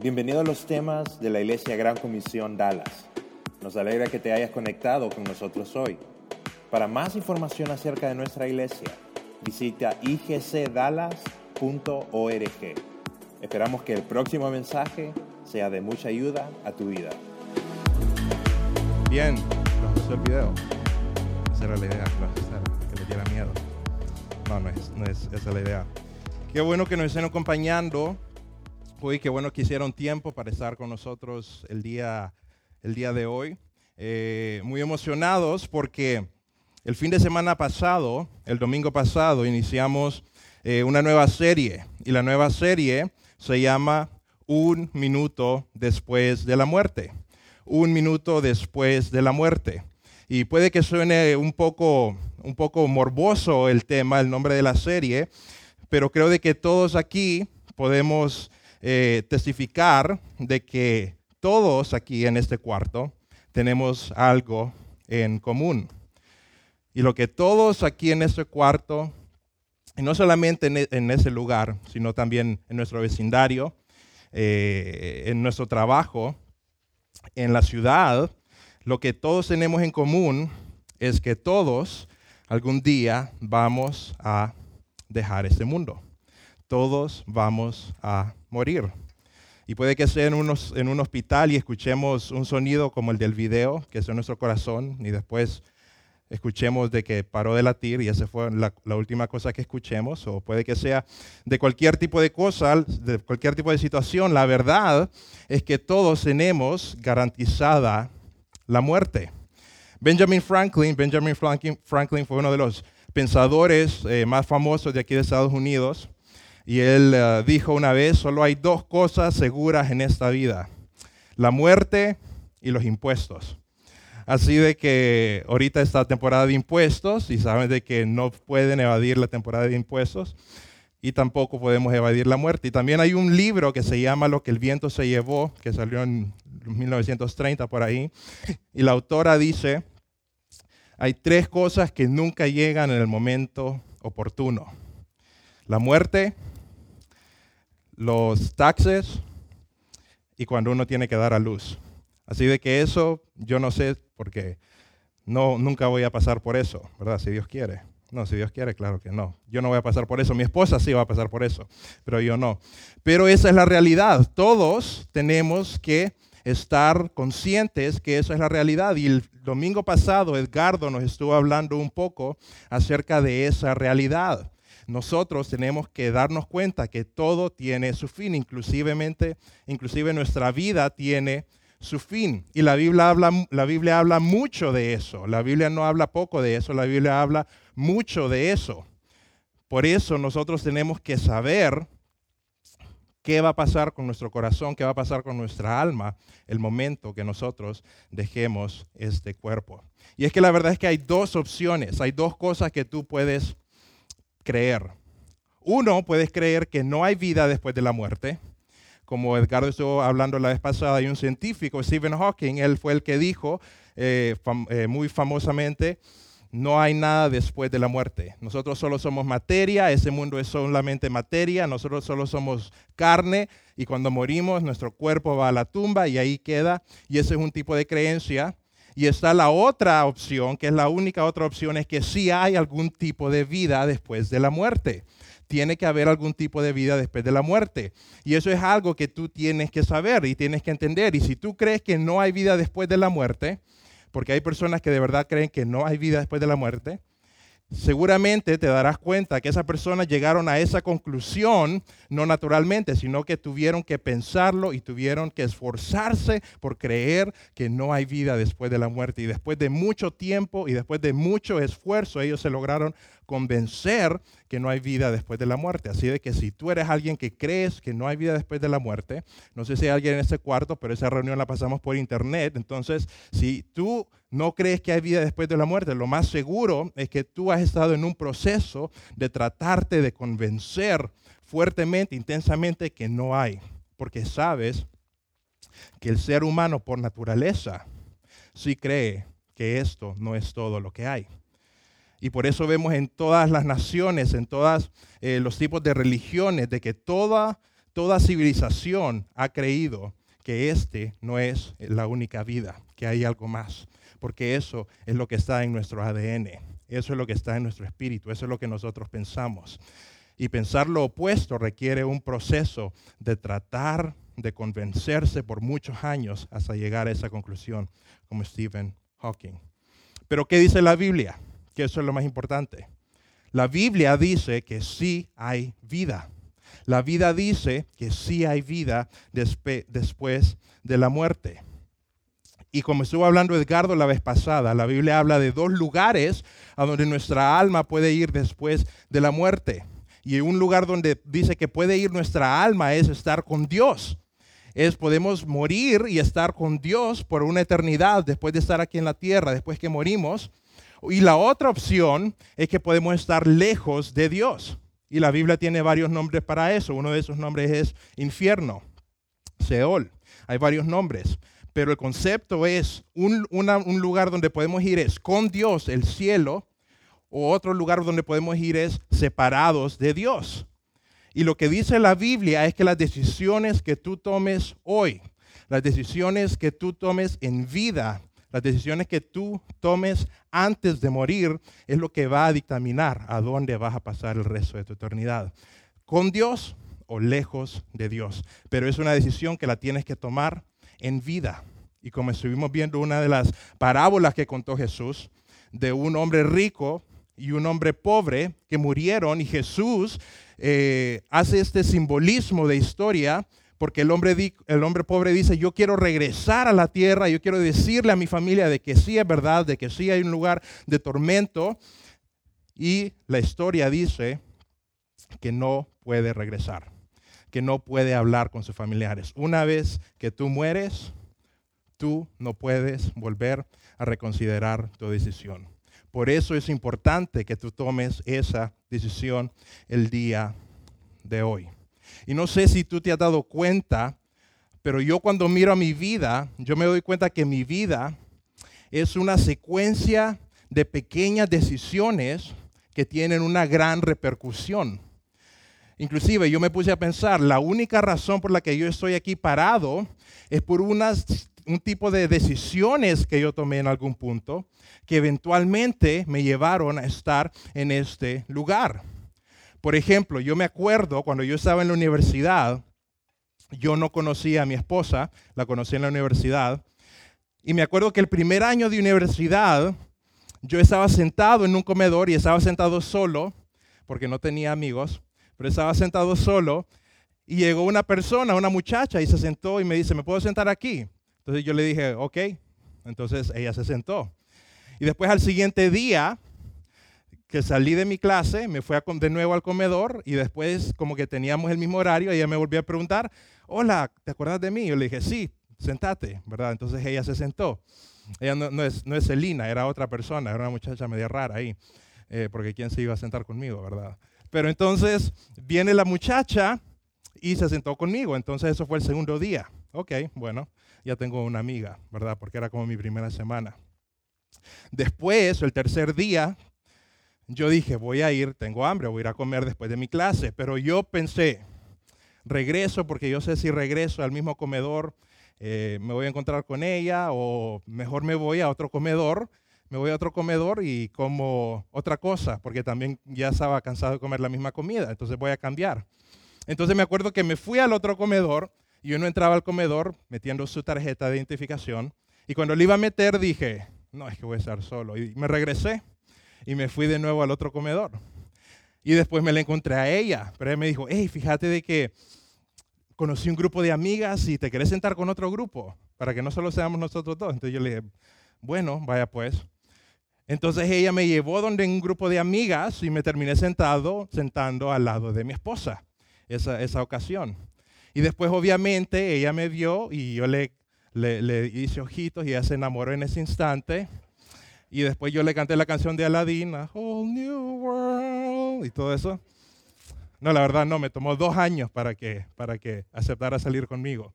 Bienvenido a los temas de la Iglesia Gran Comisión Dallas. Nos alegra que te hayas conectado con nosotros hoy. Para más información acerca de nuestra iglesia, visita igcdallas.org. Esperamos que el próximo mensaje sea de mucha ayuda a tu vida. Bien, nos gustó el video. Esa era la idea, que le diera miedo. No es esa la idea. Qué bueno que nos estén acompañando hoy, qué bueno que hicieron tiempo para estar con nosotros el día de hoy. Muy emocionados porque el fin de semana pasado, el domingo pasado, iniciamos una nueva serie. Y la nueva serie se llama Un Minuto Después de la Muerte. Un Minuto Después de la Muerte. Y puede que suene un poco morboso el tema, el nombre de la serie, pero creo de que todos aquí podemos testificar de que todos aquí en este cuarto tenemos algo en común. Y lo que todos aquí en este cuarto, y no solamente en ese lugar, sino también en nuestro vecindario, en nuestro trabajo, en la ciudad, lo que todos tenemos en común es que todos algún día vamos a dejar este mundo. Todos vamos a morir. Y puede que sea en un hospital y escuchemos un sonido como el del video, que es en nuestro corazón, y después escuchemos de que paró de latir y esa fue la última cosa que escuchemos. O puede que sea de cualquier tipo de cosa, de cualquier tipo de situación. La verdad es que todos tenemos garantizada la muerte. Benjamin Franklin fue uno de los pensadores más famosos de aquí de Estados Unidos, y él dijo una vez: solo hay dos cosas seguras en esta vida, la muerte y los impuestos. Así de que ahorita está temporada de impuestos y saben de que no pueden evadir la temporada de impuestos y tampoco podemos evadir la muerte. Y también hay un libro que se llama Lo que el viento se llevó, que salió en 1930 por ahí, y la autora dice: hay tres cosas que nunca llegan en el momento oportuno: la muerte, los taxes y cuando uno tiene que dar a luz. Así de que eso yo no sé, porque nunca voy a pasar por eso, ¿verdad? Si Dios quiere. No, si Dios quiere, claro que no. Yo no voy a pasar por eso. Mi esposa sí va a pasar por eso, pero yo no. Pero esa es la realidad. Todos tenemos que estar conscientes que esa es la realidad. Y el domingo pasado, Edgardo nos estuvo hablando un poco acerca de esa realidad. Nosotros tenemos que darnos cuenta que todo tiene su fin, inclusive nuestra vida tiene su fin. Y la Biblia habla mucho de eso. La Biblia no habla poco de eso, la Biblia habla mucho de eso. Por eso nosotros tenemos que saber qué va a pasar con nuestro corazón, qué va a pasar con nuestra alma el momento que nosotros dejemos este cuerpo. Y es que la verdad es que hay dos opciones, hay dos cosas que tú puedes creer. Uno, puedes creer que no hay vida después de la muerte. Como Edgardo estuvo hablando la vez pasada, hay un científico, Stephen Hawking, él fue el que dijo muy famosamente: no hay nada después de la muerte. Nosotros solo somos materia, ese mundo es solamente materia, nosotros solo somos carne, y cuando morimos nuestro cuerpo va a la tumba y ahí queda, y ese es un tipo de creencia. Y está la otra opción, que es la única otra opción, es que sí hay algún tipo de vida después de la muerte. Tiene que haber algún tipo de vida después de la muerte. Y eso es algo que tú tienes que saber y tienes que entender. Y si tú crees que no hay vida después de la muerte, porque hay personas que de verdad creen que no hay vida después de la muerte, seguramente te darás cuenta que esas personas llegaron a esa conclusión no naturalmente, sino que tuvieron que pensarlo y tuvieron que esforzarse por creer que no hay vida después de la muerte. Y después de mucho tiempo y después de mucho esfuerzo, ellos se lograron convencer que no hay vida después de la muerte. Así de que si tú eres alguien que crees que no hay vida después de la muerte, no sé si hay alguien en este cuarto, pero esa reunión la pasamos por internet. Entonces, si tú no crees que hay vida después de la muerte, lo más seguro es que tú has estado en un proceso de tratarte de convencer fuertemente, intensamente, que no hay. Porque sabes que el ser humano por naturaleza sí cree que esto no es todo lo que hay. Y por eso vemos en todas las naciones, en todos los tipos de religiones, de que toda Toda civilización ha creído que este no es la única vida, que hay algo más, porque eso es lo que está en nuestro ADN, eso es lo que está en nuestro espíritu, eso es lo que nosotros pensamos. Y pensar lo opuesto requiere un proceso de tratar de convencerse por muchos años hasta llegar a esa conclusión, como Stephen Hawking. Pero ¿qué dice la Biblia? Que eso es lo más importante. La Biblia dice que sí hay vida. La Biblia dice que sí hay vida después de la muerte. Y como estuvo hablando Edgardo la vez pasada, la Biblia habla de dos lugares a donde nuestra alma puede ir después de la muerte. Y un lugar donde dice que puede ir nuestra alma es estar con Dios. Podemos morir y estar con Dios por una eternidad después de estar aquí en la tierra, después que morimos. Y la otra opción es que podemos estar lejos de Dios. Y la Biblia tiene varios nombres para eso. Uno de esos nombres es infierno, Seol. Hay varios nombres. Pero el concepto es un lugar donde podemos ir es con Dios, el cielo, o otro lugar donde podemos ir es separados de Dios. Y lo que dice la Biblia es que las decisiones que tú tomes hoy, las decisiones que tú tomes en vida, las decisiones que tú tomes antes de morir es lo que va a dictaminar a dónde vas a pasar el resto de tu eternidad, con Dios o lejos de Dios. Pero es una decisión que la tienes que tomar en vida. Y como estuvimos viendo una de las parábolas que contó Jesús, de un hombre rico y un hombre pobre que murieron, y Jesús hace este simbolismo de historia, porque el hombre pobre dice, yo quiero regresar a la tierra, yo quiero decirle a mi familia de que sí es verdad, de que sí hay un lugar de tormento, y la historia dice que no puede regresar, que no puede hablar con sus familiares. Una vez que tú mueres, tú no puedes volver a reconsiderar tu decisión. Por eso es importante que tú tomes esa decisión el día de hoy. Y no sé si tú te has dado cuenta, pero yo cuando miro a mi vida, yo me doy cuenta que mi vida es una secuencia de pequeñas decisiones que tienen una gran repercusión. Inclusive yo me puse a pensar, la única razón por la que yo estoy aquí parado es por un tipo de decisiones que yo tomé en algún punto que eventualmente me llevaron a estar en este lugar. Por ejemplo, yo me acuerdo cuando yo estaba en la universidad, yo no conocía a mi esposa, la conocí en la universidad, y me acuerdo que el primer año de universidad yo estaba sentado en un comedor y estaba sentado solo, porque no tenía amigos, pero estaba sentado solo, y llegó una persona, una muchacha, y se sentó y me dice, ¿me puedo sentar aquí? Entonces yo le dije, ok, entonces ella se sentó. Y después al siguiente día, que salí de mi clase, me fui de nuevo al comedor y después como que teníamos el mismo horario, ella me volvió a preguntar, hola, ¿te acuerdas de mí? Yo le dije, sí, sentate, ¿verdad? Entonces ella se sentó. Ella no es Celina, era otra persona, era una muchacha media rara ahí, porque quién se iba a sentar conmigo, ¿verdad? Pero entonces viene la muchacha y se sentó conmigo, entonces eso fue el segundo día. Ok, bueno, ya tengo una amiga, ¿verdad? Porque era como mi primera semana. Después, el tercer día, yo dije, voy a ir, tengo hambre, voy a ir a comer después de mi clase. Pero yo pensé, regreso porque yo sé si regreso al mismo comedor me voy a encontrar con ella, o mejor me voy a otro comedor y como otra cosa, porque también ya estaba cansado de comer la misma comida, entonces voy a cambiar. Entonces me acuerdo que me fui al otro comedor y uno entraba al comedor metiendo su tarjeta de identificación y cuando le iba a meter dije, no, es que voy a estar solo, y me regresé. Y me fui de nuevo al otro comedor. Y después me la encontré a ella. Pero ella me dijo, hey, fíjate de que conocí un grupo de amigas y te querés sentar con otro grupo para que no solo seamos nosotros dos. Entonces yo le dije, bueno, vaya pues. Entonces ella me llevó donde un grupo de amigas y me terminé sentando al lado de mi esposa esa ocasión. Y después obviamente ella me vio y yo le hice ojitos y ella se enamoró en ese instante. Y después yo le canté la canción de Aladdin, A Whole New World, y todo eso. No, la verdad no, me tomó 2 años para que aceptara salir conmigo.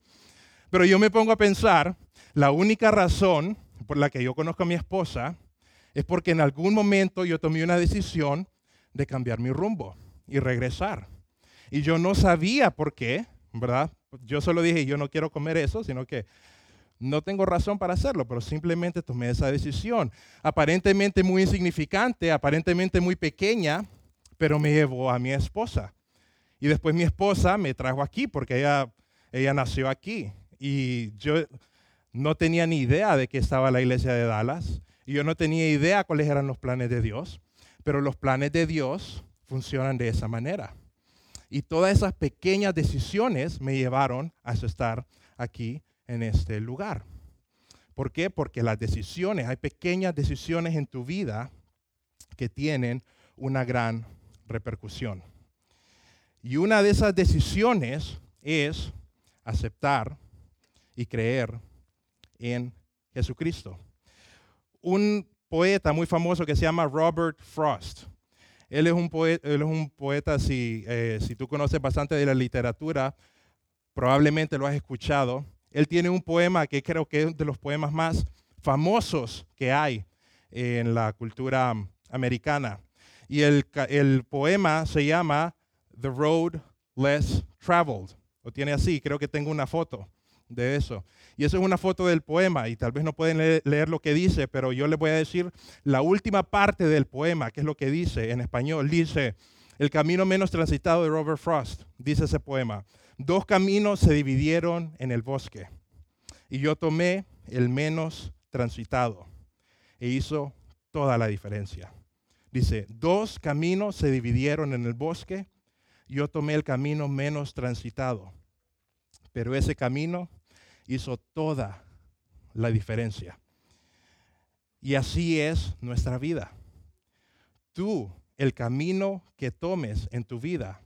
Pero yo me pongo a pensar, la única razón por la que yo conozco a mi esposa es porque en algún momento yo tomé una decisión de cambiar mi rumbo y regresar. Y yo no sabía por qué, ¿verdad? Yo solo dije, yo no quiero comer eso, sino que no tengo razón para hacerlo, pero simplemente tomé esa decisión. Aparentemente muy insignificante, aparentemente muy pequeña, pero me llevó a mi esposa. Y después mi esposa me trajo aquí porque ella nació aquí. Y yo no tenía ni idea de que estaba la iglesia de Dallas. Y yo no tenía idea cuáles eran los planes de Dios. Pero los planes de Dios funcionan de esa manera. Y todas esas pequeñas decisiones me llevaron a estar aquí en este lugar. ¿Por qué? Porque las decisiones, hay pequeñas decisiones en tu vida que tienen una gran repercusión. Y una de esas decisiones es aceptar y creer en Jesucristo. Un poeta muy famoso que se llama Robert Frost. Él es un poeta, si tú conoces bastante de la literatura, probablemente lo has escuchado. Él tiene un poema que creo que es de los poemas más famosos que hay en la cultura americana. Y el poema se llama The Road Less Traveled. Lo tiene así, creo que tengo una foto de eso. Y eso es una foto del poema, y tal vez no pueden leer lo que dice, pero yo les voy a decir la última parte del poema, que es lo que dice en español. Dice, el camino menos transitado de Robert Frost, dice ese poema. 2 caminos se dividieron en el bosque, y yo tomé el menos transitado, e hizo toda la diferencia. Dice, 2 caminos se dividieron en el bosque, yo tomé el camino menos transitado, pero ese camino hizo toda la diferencia. Y así es nuestra vida. Tú, el camino que tomes en tu vida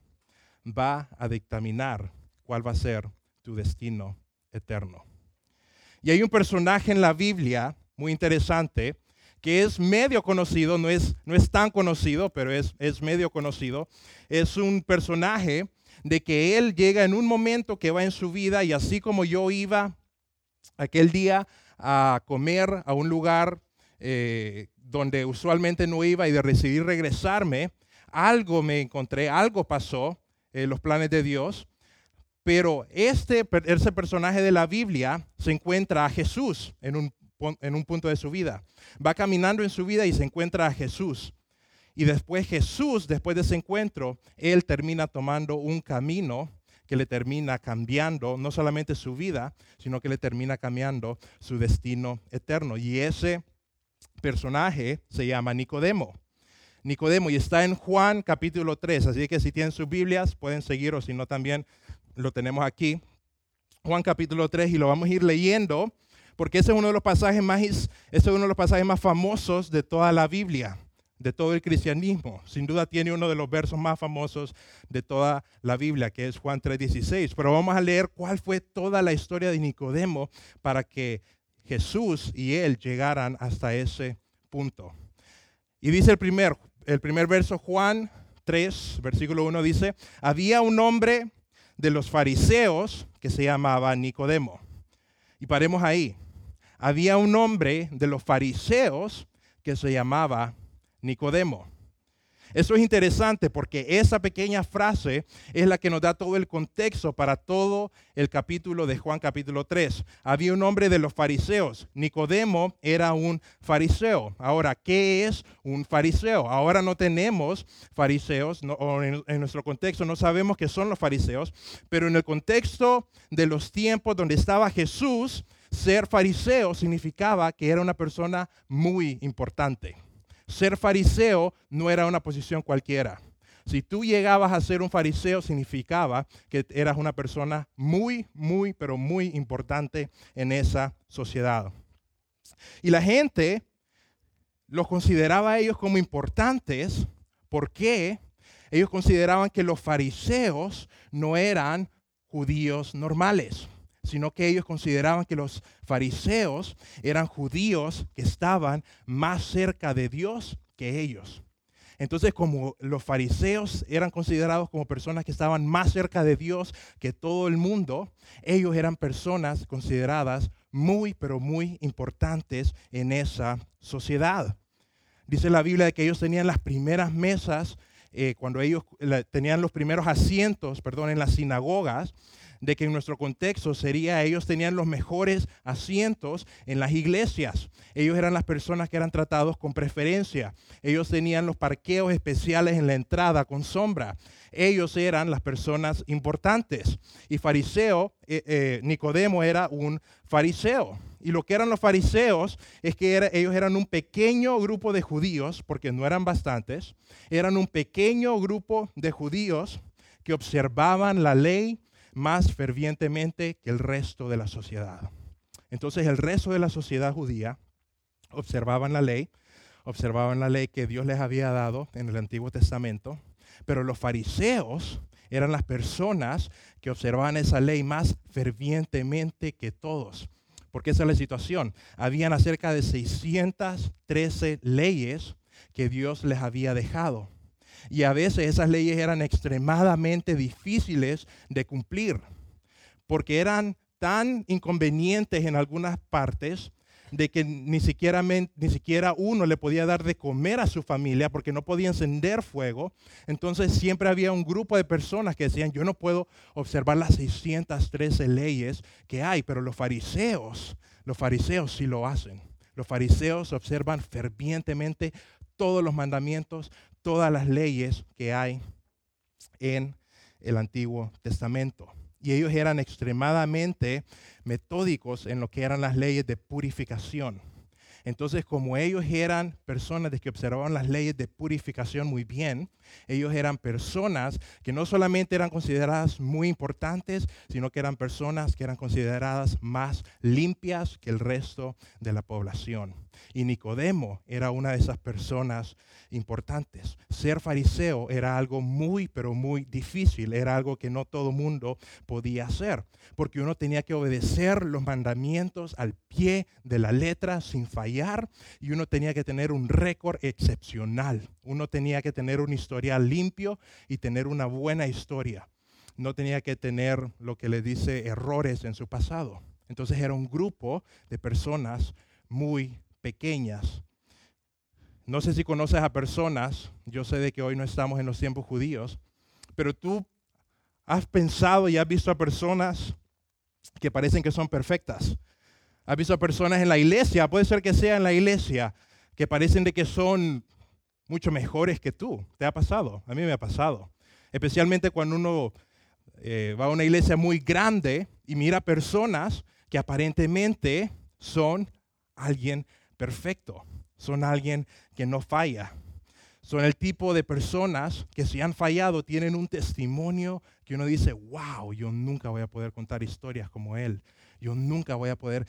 va a dictaminar cuál va a ser tu destino eterno. Y hay un personaje en la Biblia muy interesante que es medio conocido, no es tan conocido, pero es medio conocido. Es un personaje de que él llega en un momento que va en su vida, y así como yo iba aquel día a comer a un lugar donde usualmente no iba y de decidir regresarme, algo me encontré, algo pasó, los planes de Dios, pero ese personaje de la Biblia se encuentra a Jesús en un punto de su vida. Va caminando en su vida y se encuentra a Jesús. Y después Jesús, después de ese encuentro, él termina tomando un camino que le termina cambiando no solamente su vida, sino que le termina cambiando su destino eterno. Y ese personaje se llama Nicodemo, y está en Juan capítulo 3. Así que si tienen sus Biblias, pueden seguir, o si no también lo tenemos aquí. Juan capítulo 3, y lo vamos a ir leyendo, porque ese es uno de los pasajes más famosos de toda la Biblia, de todo el cristianismo. Sin duda tiene uno de los versos más famosos de toda la Biblia, que es Juan 3:16. Pero vamos a leer cuál fue toda la historia de Nicodemo para que Jesús y él llegaran hasta ese punto. Y dice el primer verso, Juan 3, versículo 1, dice, había un hombre de los fariseos que se llamaba Nicodemo. Y paremos ahí. Había un hombre de los fariseos que se llamaba Nicodemo. Eso es interesante porque esa pequeña frase es la que nos da todo el contexto para todo el capítulo de Juan capítulo 3. Había un hombre de los fariseos. Nicodemo era un fariseo. Ahora, ¿qué es un fariseo? Ahora no tenemos fariseos, en nuestro contexto no sabemos qué son los fariseos, pero en el contexto de los tiempos donde estaba Jesús, ser fariseo significaba que era una persona muy importante. Ser fariseo no era una posición cualquiera. Si tú llegabas a ser un fariseo, significaba que eras una persona muy, muy, pero muy importante en esa sociedad. Y la gente los consideraba a ellos como importantes porque ellos consideraban que los fariseos no eran judíos normales, sino que ellos consideraban que los fariseos eran judíos que estaban más cerca de Dios que ellos. Entonces, como los fariseos eran considerados como personas que estaban más cerca de Dios que todo el mundo, ellos eran personas consideradas muy, pero muy importantes en esa sociedad. Dice la Biblia que ellos tenían las primeras mesas, cuando ellos tenían los primeros asientos, en las sinagogas, de que en nuestro contexto sería, ellos tenían los mejores asientos en las iglesias. Ellos eran las personas que eran tratados con preferencia. Ellos tenían los parqueos especiales en la entrada con sombra. Ellos eran las personas importantes. Y fariseo, Nicodemo era un fariseo. Y lo que eran los fariseos es que ellos eran un pequeño grupo de judíos, porque no eran bastantes, eran un pequeño grupo de judíos que observaban la ley más fervientemente que el resto de la sociedad. Entonces el resto de la sociedad judía observaban la ley que Dios les había dado en el Antiguo Testamento, pero los fariseos eran las personas que observaban esa ley más fervientemente que todos. Porque esa es la situación. Habían cerca de 613 leyes que Dios les había dejado. Y a veces esas leyes eran extremadamente difíciles de cumplir, porque eran tan inconvenientes en algunas partes de que ni siquiera uno le podía dar de comer a su familia porque no podía encender fuego. Entonces siempre había un grupo de personas que decían, yo no puedo observar las 613 leyes que hay, pero los fariseos sí lo hacen. Los fariseos observan fervientemente todos los mandamientos, todas las leyes que hay en el Antiguo Testamento. Y ellos eran extremadamente metódicos en lo que eran las leyes de purificación. Entonces, como ellos eran personas que observaban las leyes de purificación muy bien, ellos eran personas que no solamente eran consideradas muy importantes, sino que eran personas que eran consideradas más limpias que el resto de la población. Y Nicodemo era una de esas personas importantes. Ser fariseo era algo muy, pero muy difícil. Era algo que no todo mundo podía hacer, porque uno tenía que obedecer los mandamientos al pie de la letra sin fallar, y uno tenía que tener un récord excepcional. Uno tenía que tener un historial limpio y tener una buena historia. No tenía que tener lo que le dice errores en su pasado. Entonces era un grupo de personas muy pequeñas. No sé si conoces a personas, yo sé de que hoy no estamos en los tiempos judíos, pero tú has pensado y has visto a personas que parecen que son perfectas. Has visto a personas en la iglesia, puede ser que sea en la iglesia, que parecen de que son mucho mejores que tú. ¿Te ha pasado? A mí me ha pasado. Especialmente cuando uno va a una iglesia muy grande y mira personas que aparentemente son alguien perfecto. Son alguien que no falla. Son el tipo de personas que si han fallado tienen un testimonio que uno dice, wow, yo nunca voy a poder contar historias como él. Yo nunca voy a poder.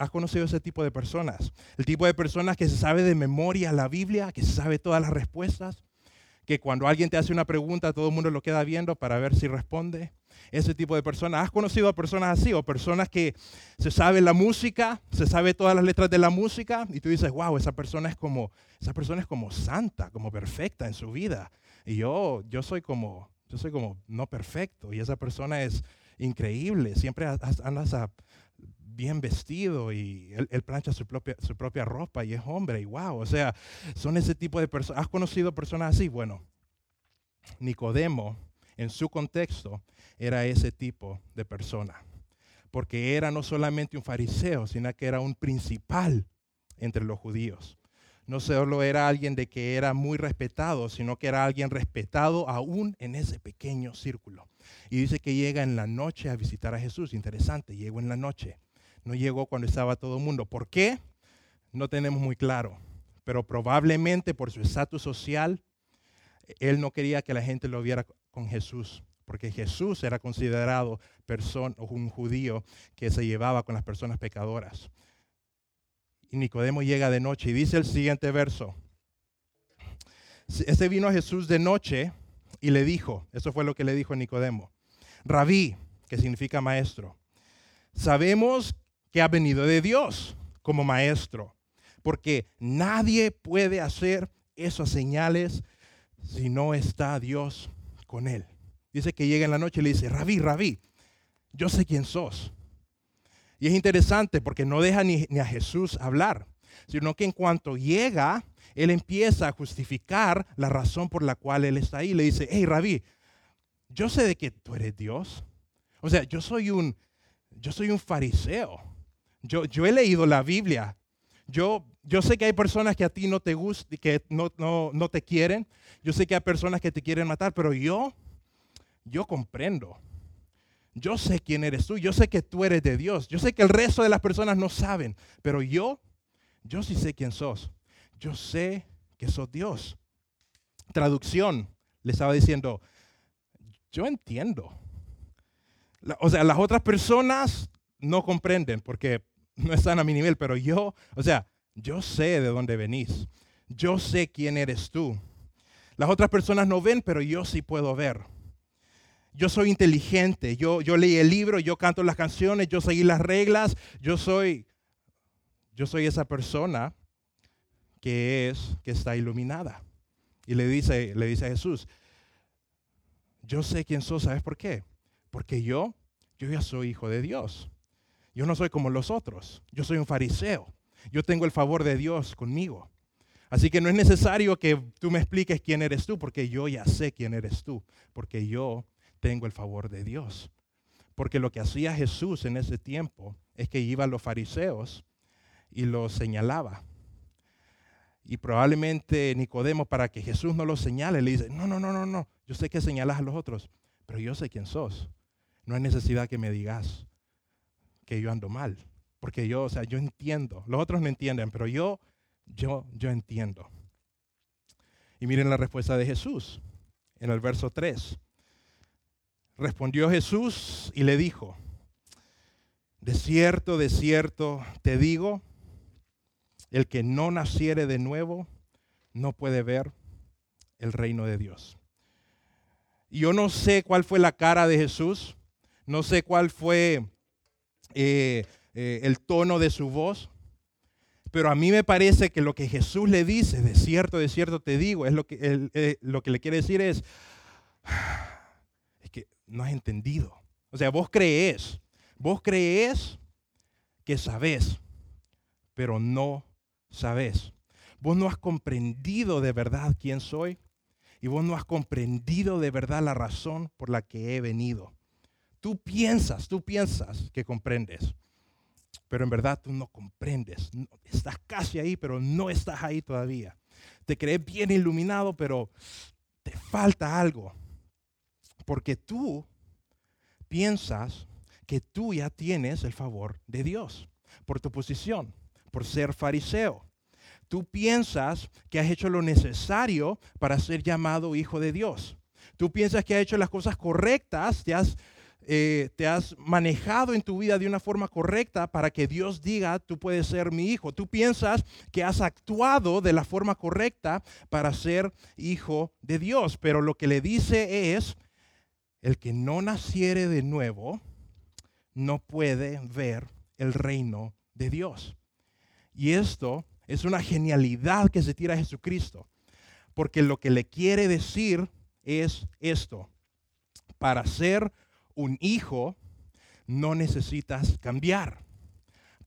¿Has conocido ese tipo de personas? El tipo de personas que se sabe de memoria la Biblia, que se sabe todas las respuestas, que cuando alguien te hace una pregunta todo el mundo lo queda viendo para ver si responde. Ese tipo de personas. ¿Has conocido a personas así? O personas que se sabe la música, se sabe todas las letras de la música, y tú dices, wow, esa persona es como santa, como perfecta en su vida. Y yo soy como no perfecto. Y esa persona es increíble. Siempre andas bien vestido y él plancha su propia ropa y es hombre. Y wow, o sea, son ese tipo de personas. ¿Has conocido personas así? Bueno, Nicodemo, en su contexto, era ese tipo de persona, porque era no solamente un fariseo, sino que era un principal entre los judíos. No solo era alguien de que era muy respetado, sino que era alguien respetado aún en ese pequeño círculo. Y dice que llega en la noche a visitar a Jesús. Interesante, llegó en la noche. No llegó cuando estaba todo el mundo. ¿Por qué? No tenemos muy claro, pero probablemente por su estatus social, él no quería que la gente lo viera con Jesús, porque Jesús era considerado un judío que se llevaba con las personas pecadoras. Y Nicodemo llega de noche y dice el siguiente verso. Este vino a Jesús de noche y le dijo, eso fue lo que le dijo Nicodemo, Rabí, que significa maestro, sabemos que ha venido de Dios como maestro, porque nadie puede hacer esas señales si no está Dios con él. Dice que llega en la noche y le dice, Rabí, Rabí, yo sé quién sos. Y es interesante porque no deja ni a Jesús hablar, sino que en cuanto llega, él empieza a justificar la razón por la cual él está ahí. Le dice, hey, Rabí, yo sé de que tú eres Dios. O sea, yo soy un fariseo. Yo he leído la Biblia. Yo sé que hay personas que a ti no te gustan, que no te quieren. Yo sé que hay personas que te quieren matar, pero yo comprendo. Yo sé quién eres tú. Yo sé que tú eres de Dios. Yo sé que el resto de las personas no saben, pero yo sí sé quién sos. Yo sé que sos Dios. Traducción, le estaba diciendo, yo entiendo. O sea, las otras personas no comprenden porque no están a mi nivel, pero yo sé de dónde venís. Yo sé quién eres tú. Las otras personas no ven, pero yo sí puedo ver. Yo soy inteligente. Yo leí el libro, yo canto las canciones, yo seguí las reglas. Yo soy esa persona que está iluminada. Y le dice a Jesús, yo sé quién sos, ¿sabes por qué? Porque yo ya soy hijo de Dios. Yo no soy como los otros. Yo soy un fariseo. Yo tengo el favor de Dios conmigo. Así que no es necesario que tú me expliques quién eres tú, porque yo ya sé quién eres tú, porque yo tengo el favor de Dios. Porque lo que hacía Jesús en ese tiempo es que iba a los fariseos y los señalaba. Y probablemente Nicodemo, para que Jesús no los señale, le dice, no, yo sé que señalas a los otros, pero yo sé quién sos. No hay necesidad que me digas que yo ando mal, porque yo entiendo. Los otros no entienden, pero yo entiendo. Y miren la respuesta de Jesús en el verso 3. Respondió Jesús y le dijo, de cierto, te digo, el que no naciere de nuevo no puede ver el reino de Dios. Y yo no sé cuál fue la cara de Jesús, no sé cuál fue el tono de su voz, pero a mí me parece que lo que Jesús le dice, de cierto te digo, es lo que le quiere decir es que no has entendido. O sea, vos crees que sabés, pero no sabés. Vos no has comprendido de verdad quién soy y vos no has comprendido de verdad la razón por la que he venido. Tú piensas que comprendes, pero en verdad tú no comprendes. Estás casi ahí, pero no estás ahí todavía. Te crees bien iluminado, pero te falta algo. Porque tú piensas que tú ya tienes el favor de Dios por tu posición, por ser fariseo. Tú piensas que has hecho lo necesario para ser llamado hijo de Dios. Tú piensas que has hecho las cosas correctas, te has manejado en tu vida de una forma correcta para que Dios diga, tú puedes ser mi hijo. Tú piensas que has actuado de la forma correcta para ser hijo de Dios. Pero lo que le dice es, el que no naciere de nuevo no puede ver el reino de Dios. Y esto es una genialidad que se tira a Jesucristo, porque lo que le quiere decir es esto: para ser un hijo no necesitas cambiar.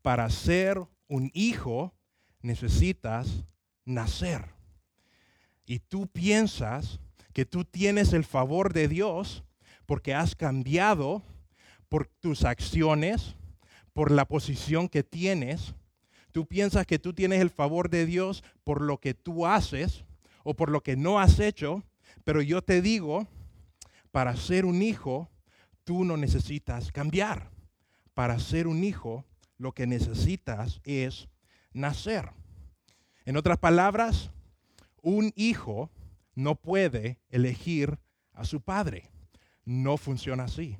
Para ser un hijo necesitas nacer. Y tú piensas que tú tienes el favor de Dios porque has cambiado por tus acciones, por la posición que tienes. Tú piensas que tú tienes el favor de Dios por lo que tú haces o por lo que no has hecho, pero yo te digo, para ser un hijo, tú no necesitas cambiar. Para ser un hijo, lo que necesitas es nacer. En otras palabras, un hijo no puede elegir a su padre. No funciona así.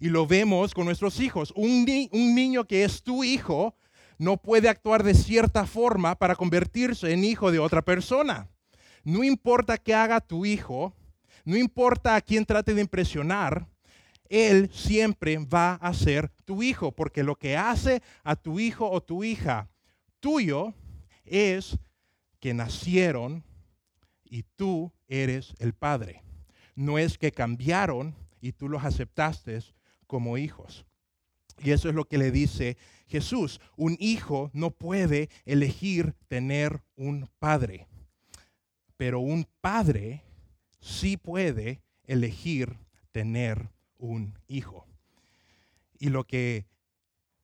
Y lo vemos con nuestros hijos. Un niño que es tu hijo no puede actuar de cierta forma para convertirse en hijo de otra persona. No importa qué haga tu hijo, no importa a quién trate de impresionar, él siempre va a ser tu hijo, porque lo que hace a tu hijo o tu hija tuyo es que nacieron y tú eres el padre. No es que cambiaron y tú los aceptaste como hijos. Y eso es lo que le dice Jesús. Un hijo no puede elegir tener un padre, pero un padre sí puede elegir tener un hijo. Y lo que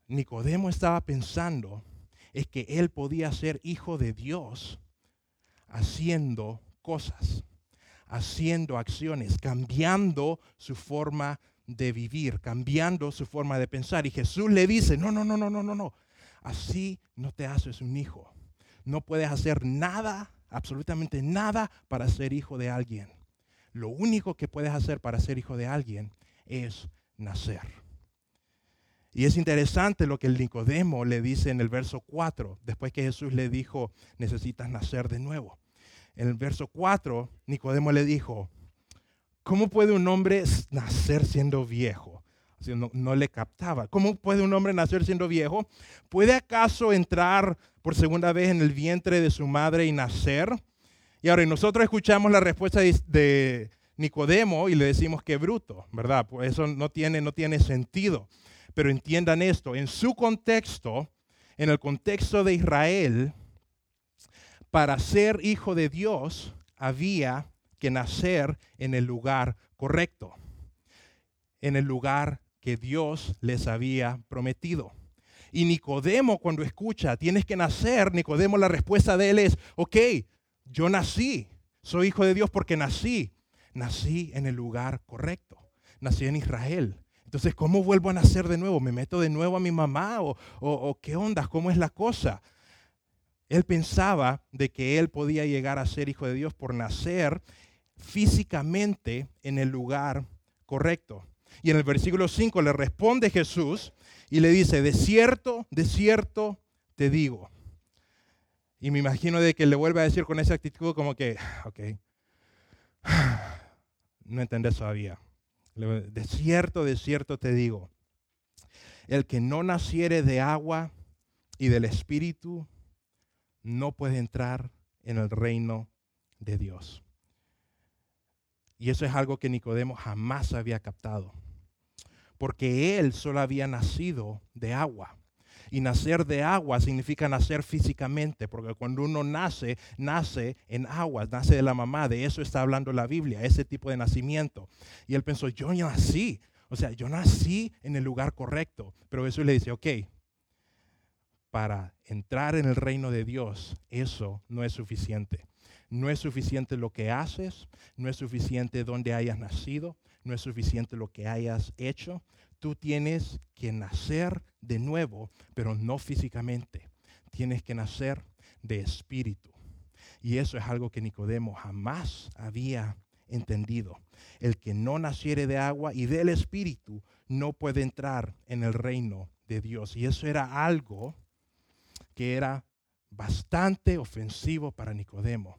Nicodemo estaba pensando es que él podía ser hijo de Dios haciendo cosas, haciendo acciones, cambiando su forma de vivir, cambiando su forma de pensar. Y Jesús le dice, no, así no te haces un hijo. No puedes hacer nada, absolutamente nada, para ser hijo de alguien. Lo único que puedes hacer para ser hijo de alguien es nacer. Y es interesante lo que el Nicodemo le dice en el verso 4, después que Jesús le dijo, necesitas nacer de nuevo. En el verso 4, Nicodemo le dijo, ¿cómo puede un hombre nacer siendo viejo? O sea, no le captaba. ¿Cómo puede un hombre nacer siendo viejo? ¿Puede acaso entrar por segunda vez en el vientre de su madre y nacer? Y ahora nosotros escuchamos la respuesta de Nicodemo y le decimos que bruto, ¿verdad? Pues eso no tiene sentido. Pero entiendan esto, en su contexto, en el contexto de Israel, para ser hijo de Dios había que nacer en el lugar correcto, en el lugar que Dios les había prometido. Y Nicodemo, cuando escucha, tienes que nacer, Nicodemo, la respuesta de él es, ok, yo nací, soy hijo de Dios porque nací en el lugar correcto, nací en Israel. Entonces, ¿cómo vuelvo a nacer de nuevo? ¿Me meto de nuevo a mi mamá? ¿O qué onda? ¿Cómo es la cosa? Él pensaba de que él podía llegar a ser hijo de Dios por nacer físicamente en el lugar correcto. Y en el versículo 5 le responde Jesús y le dice, de cierto te digo. Y me imagino de que le vuelve a decir con esa actitud como que, ok, no entendés todavía. De cierto te digo, el que no naciere de agua y del Espíritu no puede entrar en el reino de Dios. Y eso es algo que Nicodemo jamás había captado, porque él solo había nacido de agua. Y nacer de agua significa nacer físicamente, porque cuando uno nace en agua, nace de la mamá. De eso está hablando la Biblia, ese tipo de nacimiento. Y él pensó, yo nací en el lugar correcto. Pero Jesús le dice, ok, para entrar en el reino de Dios, eso no es suficiente. No es suficiente lo que haces, no es suficiente donde hayas nacido, no es suficiente lo que hayas hecho. Tú tienes que nacer de nuevo, pero no físicamente. Tienes que nacer de espíritu. Y eso es algo que Nicodemo jamás había entendido. El que no naciere de agua y del espíritu no puede entrar en el reino de Dios. Y eso era algo que era bastante ofensivo para Nicodemo.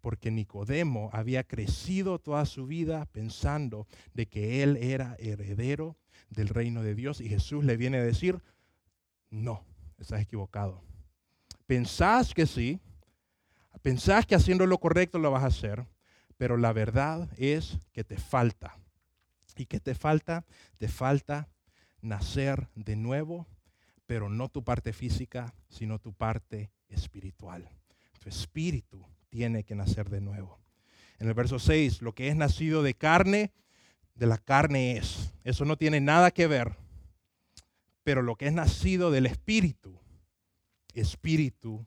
Porque Nicodemo había crecido toda su vida pensando de que él era heredero del reino de Dios. Y Jesús le viene a decir, no, estás equivocado. Pensás que sí, pensás que haciendo lo correcto lo vas a hacer, pero la verdad es que te falta. ¿Y qué te falta? Te falta nacer de nuevo, pero no tu parte física, sino tu parte espiritual. Tu espíritu tiene que nacer de nuevo. En el verso 6, lo que es nacido de carne, de la carne es. Eso no tiene nada que ver. Pero lo que es nacido del espíritu, espíritu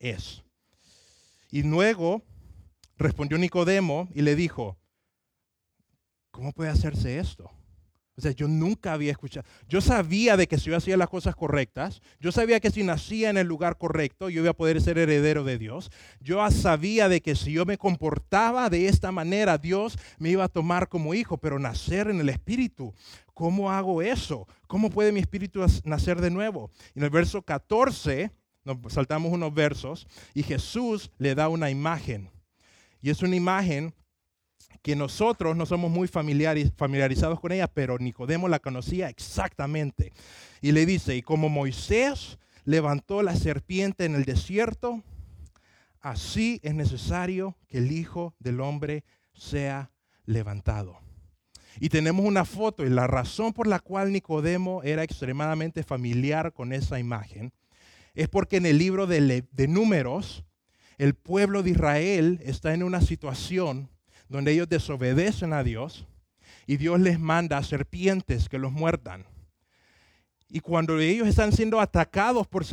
es. Y luego respondió Nicodemo y le dijo, ¿cómo puede hacerse esto? O sea, yo nunca había escuchado. Yo sabía de que si yo hacía las cosas correctas, yo sabía que si nacía en el lugar correcto, yo iba a poder ser heredero de Dios. Yo sabía de que si yo me comportaba de esta manera, Dios me iba a tomar como hijo, pero nacer en el espíritu, ¿cómo hago eso? ¿Cómo puede mi espíritu nacer de nuevo? En el verso 14, nos saltamos unos versos, y Jesús le da una imagen. Y es una imagen que nosotros no somos muy familiarizados con ella, pero Nicodemo la conocía exactamente. Y le dice, y como Moisés levantó la serpiente en el desierto, así es necesario que el Hijo del Hombre sea levantado. Y tenemos una foto, y la razón por la cual Nicodemo era extremadamente familiar con esa imagen es porque en el libro de Números, el pueblo de Israel está en una situación donde ellos desobedecen a Dios y Dios les manda serpientes que los muerdan. Y cuando ellos están siendo atacados por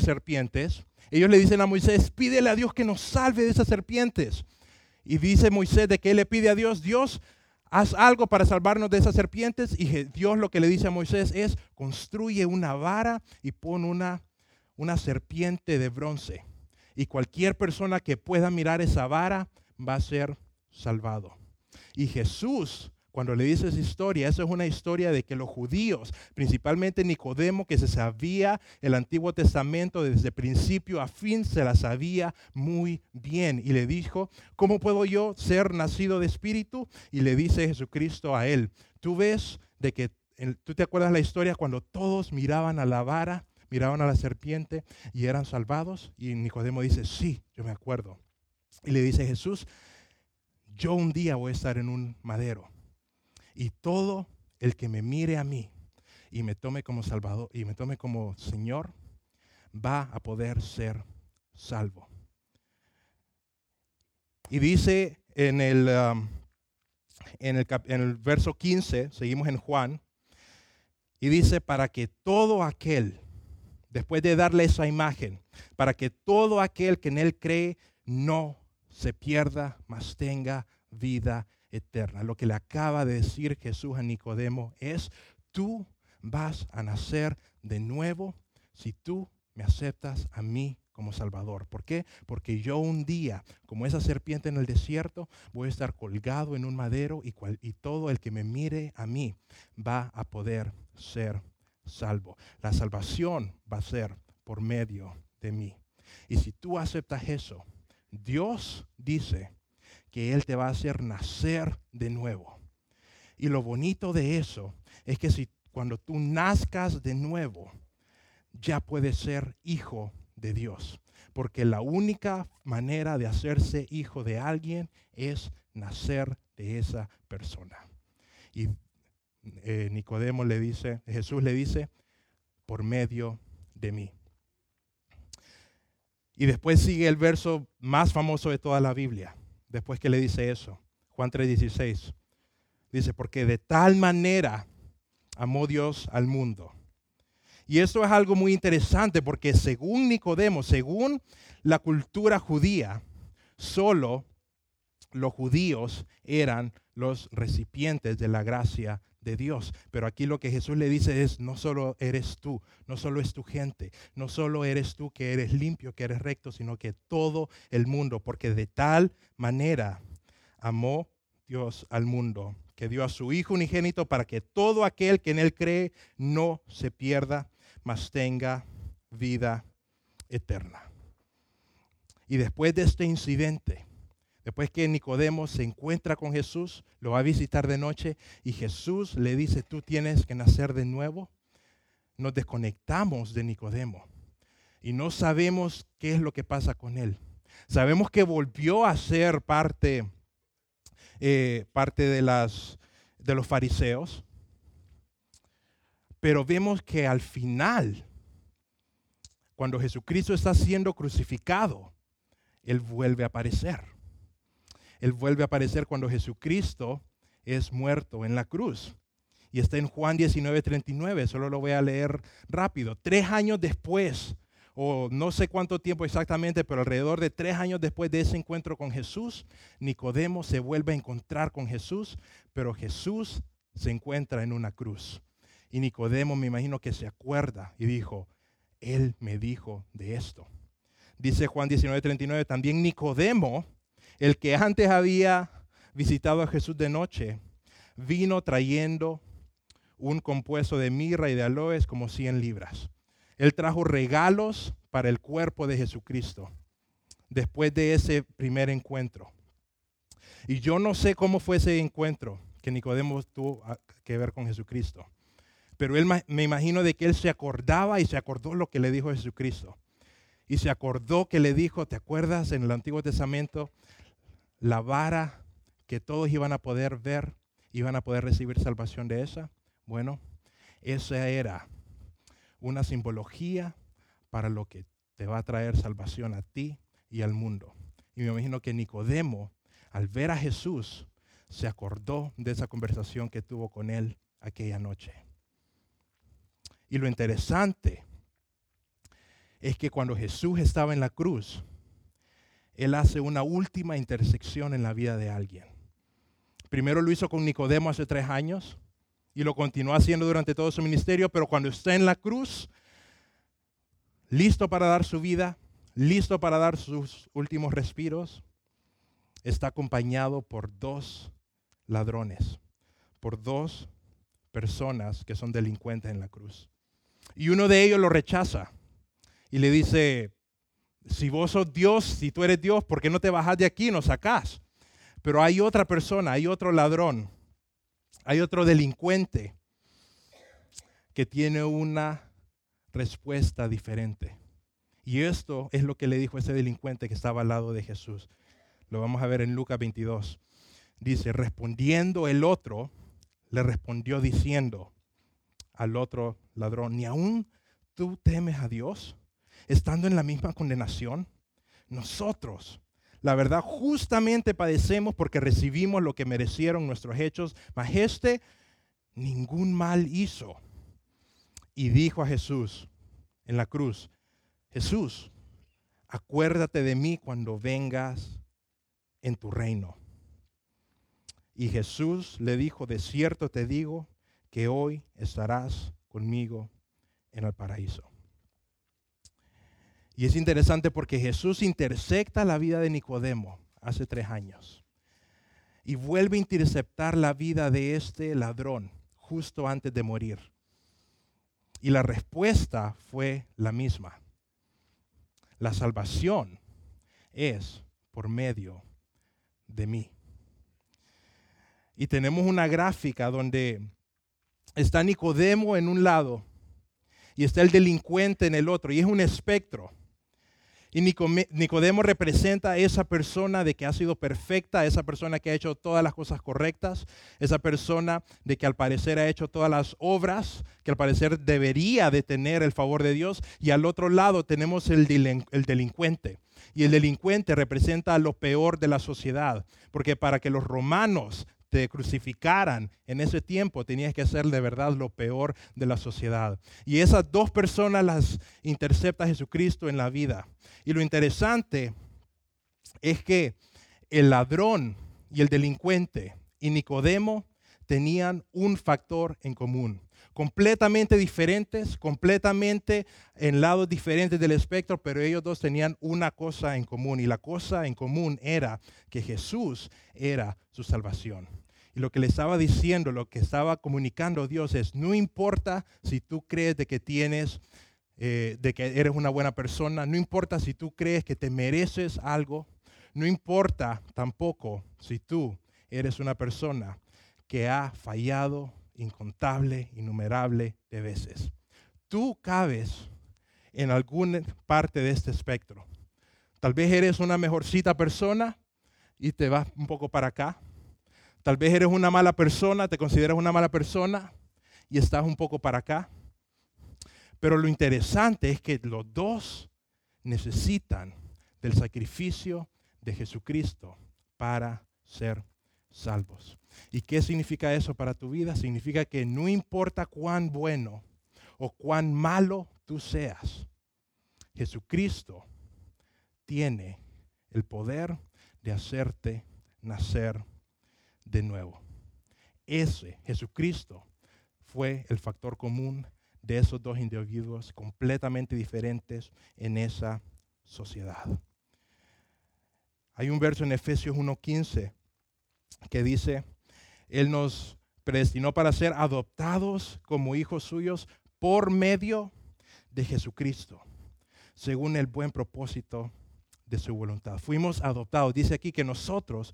serpientes, ellos le dicen a Moisés, pídele a Dios que nos salve de esas serpientes. Y dice Moisés de que él le pide a Dios, Dios, haz algo para salvarnos de esas serpientes. Y Dios lo que le dice a Moisés es, construye una vara y pon una serpiente de bronce. Y cualquier persona que pueda mirar esa vara va a ser salvado. Y Jesús, cuando le dice esa es una historia de que los judíos, principalmente Nicodemo, que se sabía el Antiguo Testamento desde principio a fin, se la sabía muy bien. Y le dijo, ¿cómo puedo yo ser nacido de espíritu? Y le dice Jesucristo a él, tú ves de que, tú te acuerdas la historia cuando todos miraban a la vara, miraban a la serpiente y eran salvados. Y Nicodemo dice, sí, yo me acuerdo. Y le dice Jesús, yo un día voy a estar en un madero. Y todo el que me mire a mí y me tome como Salvador y me tome como Señor va a poder ser salvo. Y dice en el verso 15, seguimos en Juan, y dice para que todo aquel, después de darle esa imagen, para que todo aquel que en él cree no se pierda, mas tenga vida eterna. Lo que le acaba de decir Jesús a Nicodemo es, tú vas a nacer de nuevo si tú me aceptas a mí como Salvador. ¿Por qué? Porque yo un día, como esa serpiente en el desierto, voy a estar colgado en un madero y todo el que me mire a mí va a poder ser salvo. La salvación va a ser por medio de mí. Y si tú aceptas eso, Dios dice que Él te va a hacer nacer de nuevo. Y lo bonito de eso es que cuando tú nazcas de nuevo, ya puedes ser hijo de Dios. Porque la única manera de hacerse hijo de alguien es nacer de esa persona. Y Jesús le dice, por medio de mí. Y después sigue el verso más famoso de toda la Biblia. Después que le dice eso, Juan 3:16, dice, porque de tal manera amó Dios al mundo. Y esto es algo muy interesante porque según Nicodemo, según la cultura judía, solo los judíos eran los recipientes de la gracia de Dios. Pero aquí lo que Jesús le dice es, no solo eres tú, no solo es tu gente, no solo eres tú que eres limpio, que eres recto, sino que todo el mundo, porque de tal manera amó Dios al mundo, que dio a su Hijo unigénito para que todo aquel que en Él cree no se pierda, mas tenga vida eterna. Y después de este incidente, después que Nicodemo se encuentra con Jesús, lo va a visitar de noche y Jesús le dice, tú tienes que nacer de nuevo. Nos desconectamos de Nicodemo y no sabemos qué es lo que pasa con él. Sabemos que volvió a ser parte de los fariseos, pero vemos que al final, cuando Jesucristo está siendo crucificado, Él vuelve a aparecer. Él vuelve a aparecer cuando Jesucristo es muerto en la cruz. Y está en Juan 19:39, solo lo voy a leer rápido. 3 años después, o no sé cuánto tiempo exactamente, pero alrededor de 3 años después de ese encuentro con Jesús, Nicodemo se vuelve a encontrar con Jesús, pero Jesús se encuentra en una cruz. Y Nicodemo me imagino que se acuerda y dijo, Él me dijo de esto. Dice Juan 19:39, también Nicodemo, el que antes había visitado a Jesús de noche, vino trayendo un compuesto de mirra y de aloes como 100 libras. Él trajo regalos para el cuerpo de Jesucristo después de ese primer encuentro. Y yo no sé cómo fue ese encuentro que Nicodemo tuvo que ver con Jesucristo, pero él me imagino de que él se acordaba y se acordó lo que le dijo Jesucristo. Y se acordó que le dijo, ¿te acuerdas en el Antiguo Testamento? La vara que todos iban a poder ver, iban a poder recibir salvación de esa. Bueno, esa era una simbología para lo que te va a traer salvación a ti y al mundo. Y me imagino que Nicodemo, al ver a Jesús, se acordó de esa conversación que tuvo con él aquella noche. Y lo interesante es que cuando Jesús estaba en la cruz, Él hace una última intersección en la vida de alguien. Primero lo hizo con Nicodemo hace 3 años y lo continuó haciendo durante todo su ministerio, pero cuando está en la cruz, listo para dar su vida, listo para dar sus últimos respiros, está acompañado por 2 ladrones, por 2 personas que son delincuentes en la cruz. Y uno de ellos lo rechaza y le dice, si vos sos Dios, si tú eres Dios, ¿por qué no te bajás de aquí y nos sacás? Pero hay otra persona, hay otro ladrón, hay otro delincuente que tiene una respuesta diferente. Y esto es lo que le dijo ese delincuente que estaba al lado de Jesús. Lo vamos a ver en Lucas 22. Dice, respondiendo el otro, le respondió diciendo al otro ladrón, ¿ni aún tú temes a Dios, estando en la misma condenación? Nosotros, la verdad, justamente padecemos porque recibimos lo que merecieron nuestros hechos, mas este ningún mal hizo. Y dijo a Jesús en la cruz, Jesús, acuérdate de mí cuando vengas en tu reino. Y Jesús le dijo, de cierto te digo que hoy estarás conmigo en el paraíso. Y es interesante porque Jesús intersecta la vida de Nicodemo hace 3 años y vuelve a interceptar la vida de este ladrón justo antes de morir. Y la respuesta fue la misma. La salvación es por medio de mí. Y tenemos una gráfica donde está Nicodemo en un lado y está el delincuente en el otro, y es un espectro. Y Nicodemo representa a esa persona de que ha sido perfecta, esa persona que ha hecho todas las cosas correctas, esa persona de que al parecer ha hecho todas las obras, que al parecer debería de tener el favor de Dios. Y al otro lado tenemos el delincuente. Y el delincuente representa a lo peor de la sociedad, porque para que los romanos te crucificaran en ese tiempo, tenías que ser de verdad lo peor de la sociedad. Y esas 2 personas las intercepta Jesucristo en la vida. Y lo interesante es que el ladrón y el delincuente y Nicodemo tenían un factor en común. Completamente diferentes, completamente en lados diferentes del espectro, pero ellos 2 tenían una cosa en común, y la cosa en común era que Jesús era su salvación. Y lo que le estaba diciendo, lo que estaba comunicando Dios es, no importa si tú crees de que tienes, de que eres una buena persona, no importa si tú crees que te mereces algo, no importa tampoco si tú eres una persona que ha fallado incontable, innumerable de veces. Tú cabes en alguna parte de este espectro. Tal vez eres una mejorcita persona y te vas un poco para acá. Tal vez eres una mala persona, te consideras una mala persona y estás un poco para acá. Pero lo interesante es que los 2 necesitan del sacrificio de Jesucristo para ser salvos. ¿Y qué significa eso para tu vida? Significa que no importa cuán bueno o cuán malo tú seas, Jesucristo tiene el poder de hacerte nacer de nuevo. Ese Jesucristo fue el factor común de esos 2 individuos completamente diferentes en esa sociedad. Hay un verso en Efesios 1:15 que dice, Él nos predestinó para ser adoptados como hijos suyos por medio de Jesucristo, según el buen propósito de su voluntad. Fuimos adoptados. Dice aquí que nosotros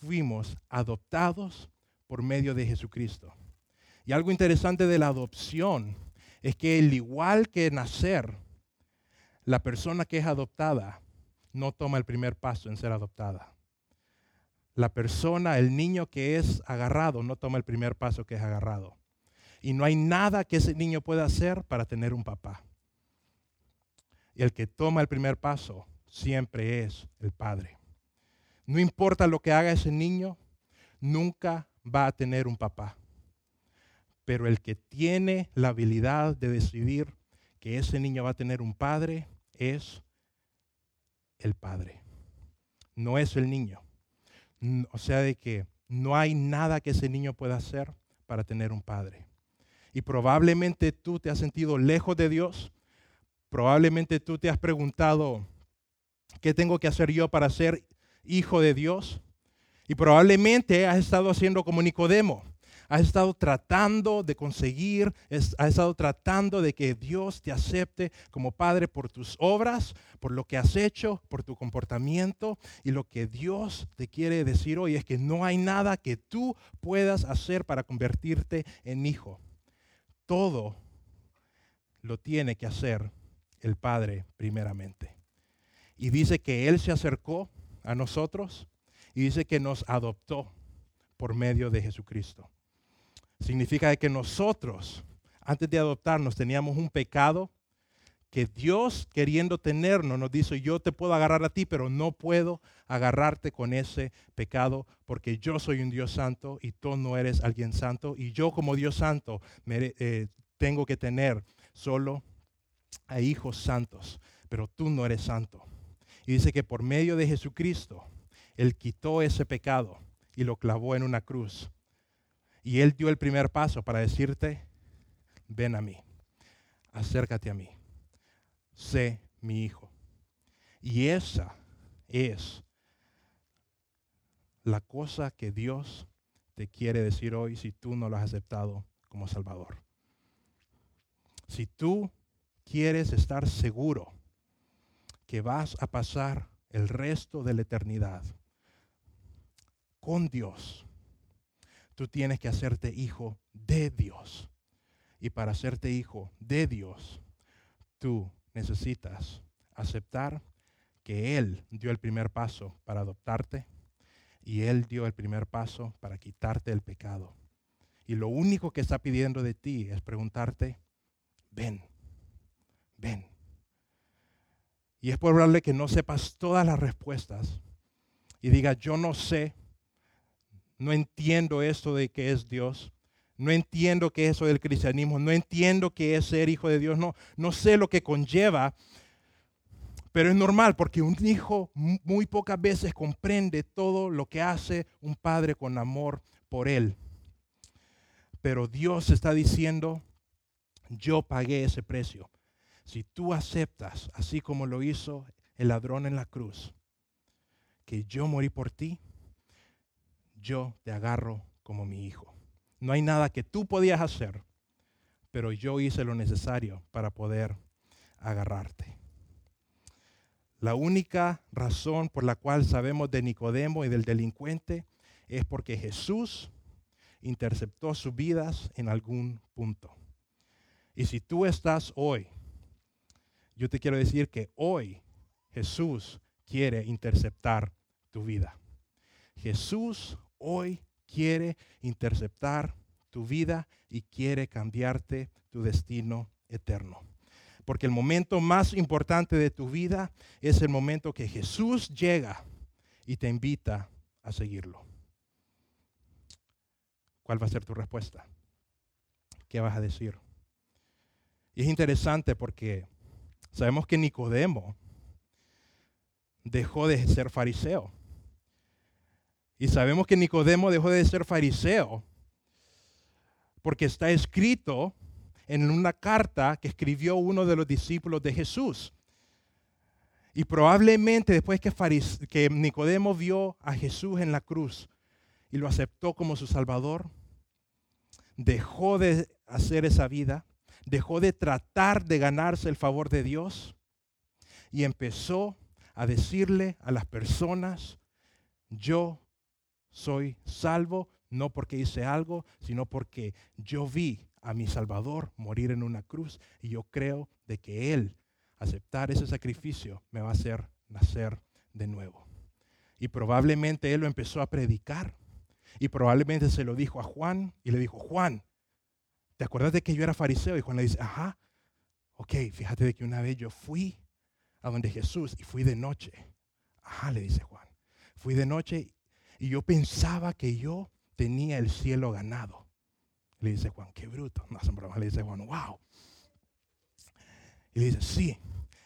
fuimos adoptados por medio de Jesucristo. Y algo interesante de la adopción es que al igual que nacer, la persona que es adoptada no toma el primer paso en ser adoptada. La persona, el niño que es agarrado, no toma el primer paso que es agarrado. Y no hay nada que ese niño pueda hacer para tener un papá. El que toma el primer paso siempre es el padre. No importa lo que haga ese niño, nunca va a tener un papá. Pero el que tiene la habilidad de decidir que ese niño va a tener un padre es el padre. No es el niño. O sea, de que no hay nada que ese niño pueda hacer para tener un padre. Y probablemente tú te has sentido lejos de Dios. Probablemente tú te has preguntado, ¿qué tengo que hacer yo para ser hijo de Dios? Y probablemente has estado haciendo como Nicodemo. Has estado tratando de conseguir, has estado tratando de que Dios te acepte como padre por tus obras, por lo que has hecho, por tu comportamiento. Y lo que Dios te quiere decir hoy es que no hay nada que tú puedas hacer para convertirte en hijo. Todo lo tiene que hacer el Padre primeramente. Y dice que Él se acercó a nosotros y dice que nos adoptó por medio de Jesucristo. Significa que nosotros, antes de adoptarnos, teníamos un pecado que Dios, queriendo tenernos, nos dice: yo te puedo agarrar a ti, pero no puedo agarrarte con ese pecado porque yo soy un Dios santo y tú no eres alguien santo. Y yo como Dios santo tengo que tener solo a hijos santos, pero tú no eres santo. Y dice que por medio de Jesucristo, Él quitó ese pecado y lo clavó en una cruz. Y Él dio el primer paso para decirte: ven a mí, acércate a mí. Sé mi hijo. Y esa es la cosa que Dios te quiere decir hoy si tú no lo has aceptado como Salvador. Si tú quieres estar seguro que vas a pasar el resto de la eternidad con Dios, tú tienes que hacerte hijo de Dios. Y para hacerte hijo de Dios, tú necesitas aceptar que Él dio el primer paso para adoptarte y Él dio el primer paso para quitarte el pecado. Y lo único que está pidiendo de ti es preguntarte: ven, ven. Y es probable que no sepas todas las respuestas y digas: yo no sé, no entiendo esto de qué es Dios. No entiendo qué es eso del cristianismo, no entiendo qué es ser hijo de Dios, no sé lo que conlleva, pero es normal porque un hijo muy pocas veces comprende todo lo que hace un padre con amor por él. Pero Dios está diciendo: yo pagué ese precio. Si tú aceptas, así como lo hizo el ladrón en la cruz, que yo morí por ti, yo te agarro como mi hijo. No hay nada que tú podías hacer, pero yo hice lo necesario para poder agarrarte. La única razón por la cual sabemos de Nicodemo y del delincuente es porque Jesús interceptó sus vidas en algún punto. Y si tú estás hoy, yo te quiero decir que hoy Jesús quiere interceptar tu vida. Jesús hoy quiere interceptar tu vida y quiere cambiarte tu destino eterno. Porque el momento más importante de tu vida es el momento que Jesús llega y te invita a seguirlo. ¿Cuál va a ser tu respuesta? ¿Qué vas a decir? Y es interesante porque sabemos que Nicodemo dejó de ser fariseo. Y sabemos que Nicodemo dejó de ser fariseo porque está escrito en una carta que escribió uno de los discípulos de Jesús. Y probablemente después que Nicodemo vio a Jesús en la cruz y lo aceptó como su Salvador, dejó de hacer esa vida, dejó de tratar de ganarse el favor de Dios y empezó a decirle a las personas: yo soy salvo, no porque hice algo, sino porque yo vi a mi Salvador morir en una cruz y yo creo de que Él, aceptar ese sacrificio, me va a hacer nacer de nuevo. Y probablemente Él lo empezó a predicar y probablemente se lo dijo a Juan y le dijo: Juan, ¿te acuerdas de que yo era fariseo? Y Juan le dice: ajá, ok, fíjate de que una vez yo fui a donde Jesús y fui de noche. Ajá, le dice Juan, fui de noche y yo pensaba que yo tenía el cielo ganado. Y le dice Juan, qué bruto. No, son bromas. Le dice Juan, wow. Y le dice, sí,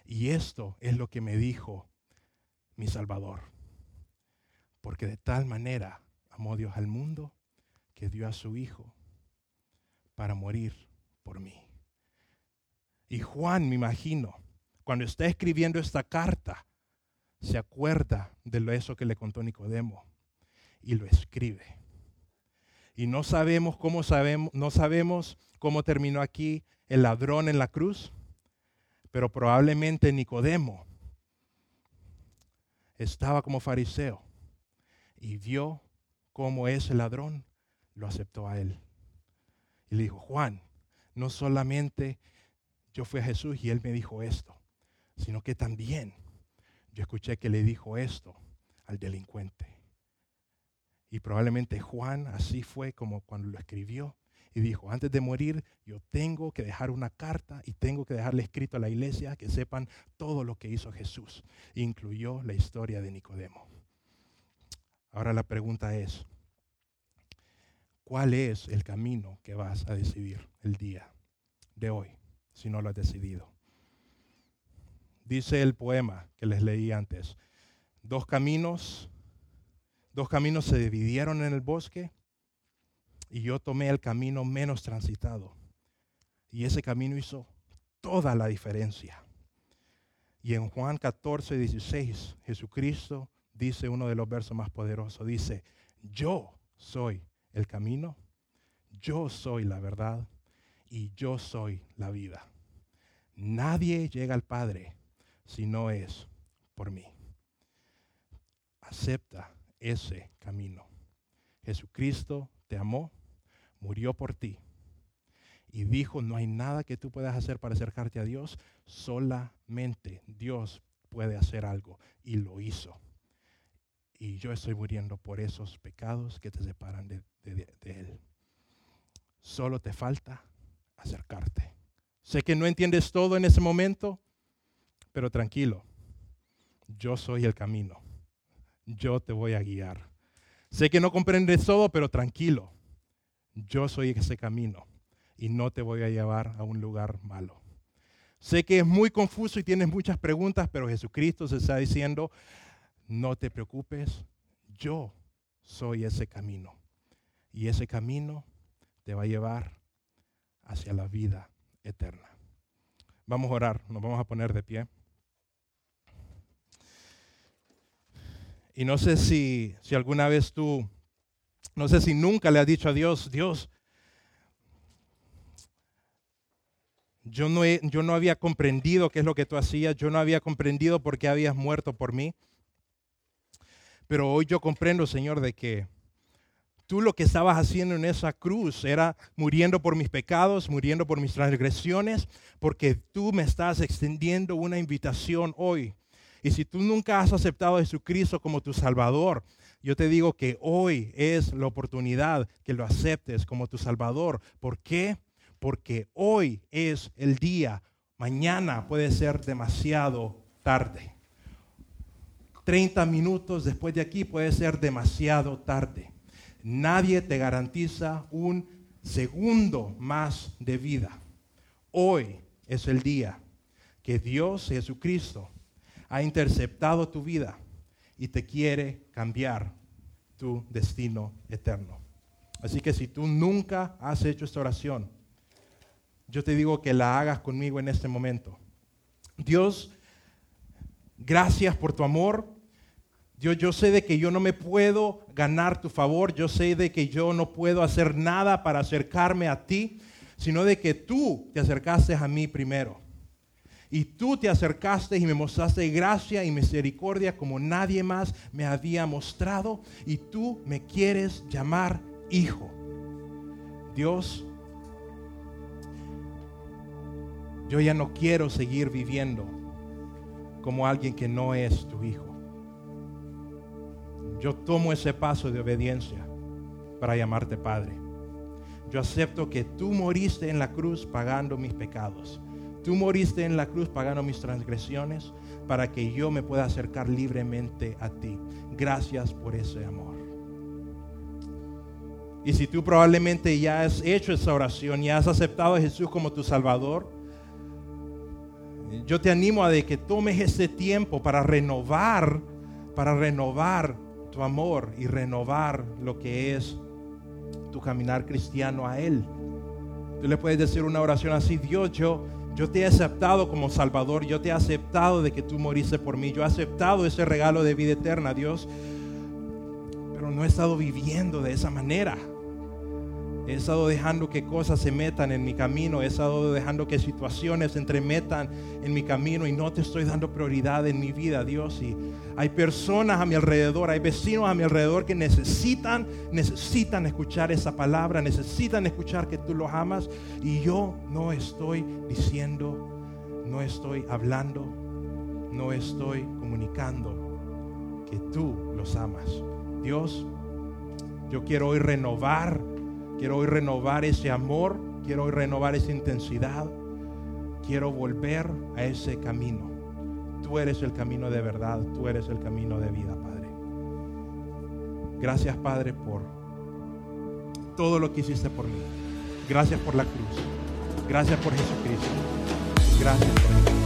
y esto es lo que me dijo mi Salvador. Porque de tal manera amó Dios al mundo que dio a su Hijo para morir por mí. Y Juan, me imagino, cuando está escribiendo esta carta, se acuerda de eso que le contó Nicodemo y lo escribe. Y no sabemos cómo terminó aquí el ladrón en la cruz, pero probablemente Nicodemo estaba como fariseo y vio cómo ese ladrón lo aceptó a él. Y le dijo, Juan, no solamente yo fui a Jesús y él me dijo esto, sino que también yo escuché que le dijo esto al delincuente. Y probablemente Juan así fue como cuando lo escribió y dijo, antes de morir yo tengo que dejar una carta y tengo que dejarle escrito a la iglesia que sepan todo lo que hizo Jesús. Incluyó la historia de Nicodemo. Ahora la pregunta es, ¿cuál es el camino que vas a decidir el día de hoy si no lo has decidido? Dice el poema que les leí antes, dos caminos se dividieron en el bosque y yo tomé el camino menos transitado. Y ese camino hizo toda la diferencia. Y en Juan 14:16, Jesucristo dice uno de los versos más poderosos, dice, yo soy el camino, yo soy la verdad y yo soy la vida. Nadie llega al Padre si no es por mí. Acepta ese camino. Jesucristo te amó, murió por ti y dijo, no hay nada que tú puedas hacer para acercarte a Dios, solamente Dios puede hacer algo y lo hizo. Y yo estoy muriendo por esos pecados que te separan de Él. Solo te falta acercarte. Sé que no entiendes todo en ese momento, pero tranquilo, yo soy el camino. Yo te voy a guiar. Sé que no comprendes todo, pero tranquilo, yo soy ese camino y no te voy a llevar a un lugar malo. Sé que es muy confuso y tienes muchas preguntas, pero Jesucristo se está diciendo, no te preocupes, yo soy ese camino. Y ese camino te va a llevar hacia la vida eterna. Vamos a orar, nos vamos a poner de pie. Y no sé si alguna vez tú, no sé si nunca le has dicho a Dios, Dios, yo no había comprendido qué es lo que tú hacías, yo no había comprendido por qué habías muerto por mí. Pero hoy yo comprendo, Señor, de que tú lo que estabas haciendo en esa cruz era muriendo por mis pecados, muriendo por mis transgresiones, porque tú me estás extendiendo una invitación hoy. Y si tú nunca has aceptado a Jesucristo como tu Salvador, yo te digo que hoy es la oportunidad que lo aceptes como tu Salvador. ¿Por qué? Porque hoy es el día. Mañana puede ser demasiado tarde. 30 minutos después de aquí puede ser demasiado tarde. Nadie te garantiza un segundo más de vida. Hoy es el día que Dios, Jesucristo, ha interceptado tu vida y te quiere cambiar tu destino eterno. Así que si tú nunca has hecho esta oración, yo te digo que la hagas conmigo en este momento. Dios, gracias por tu amor. Dios, yo sé de que yo no me puedo ganar tu favor, yo sé de que yo no puedo hacer nada para acercarme a ti, sino de que tú te acercaste a mí primero. Y tú te acercaste y me mostraste gracia y misericordia como nadie más me había mostrado. Y tú me quieres llamar hijo. Dios, yo ya no quiero seguir viviendo como alguien que no es tu hijo. Yo tomo ese paso de obediencia para llamarte Padre. Yo acepto que tú moriste en la cruz pagando mis pecados. Tú moriste en la cruz pagando mis transgresiones para que yo me pueda acercar libremente a ti. Gracias por ese amor. Y si tú probablemente ya has hecho esa oración, ya has aceptado a Jesús como tu Salvador, yo te animo a de que tomes este tiempo para renovar tu amor y renovar lo que es tu caminar cristiano a Él. Tú le puedes decir una oración así: Dios, yo te he aceptado como Salvador, yo te he aceptado de que tú moriste por mí, yo he aceptado ese regalo de vida eterna, Dios, pero no he estado viviendo de esa manera. He estado dejando que cosas se metan en mi camino, he estado dejando que situaciones se entremetan en mi camino y no te estoy dando prioridad en mi vida, Dios. Y hay personas a mi alrededor, hay vecinos a mi alrededor que necesitan escuchar esa palabra, necesitan escuchar que tú los amas, y yo no estoy diciendo, no estoy hablando, no estoy comunicando que tú los amas. Dios, yo quiero hoy renovar. Quiero hoy renovar ese amor, quiero hoy renovar esa intensidad, quiero volver a ese camino. Tú eres el camino de verdad, tú eres el camino de vida, Padre. Gracias, Padre, por todo lo que hiciste por mí. Gracias por la cruz. Gracias por Jesucristo. Gracias por mí.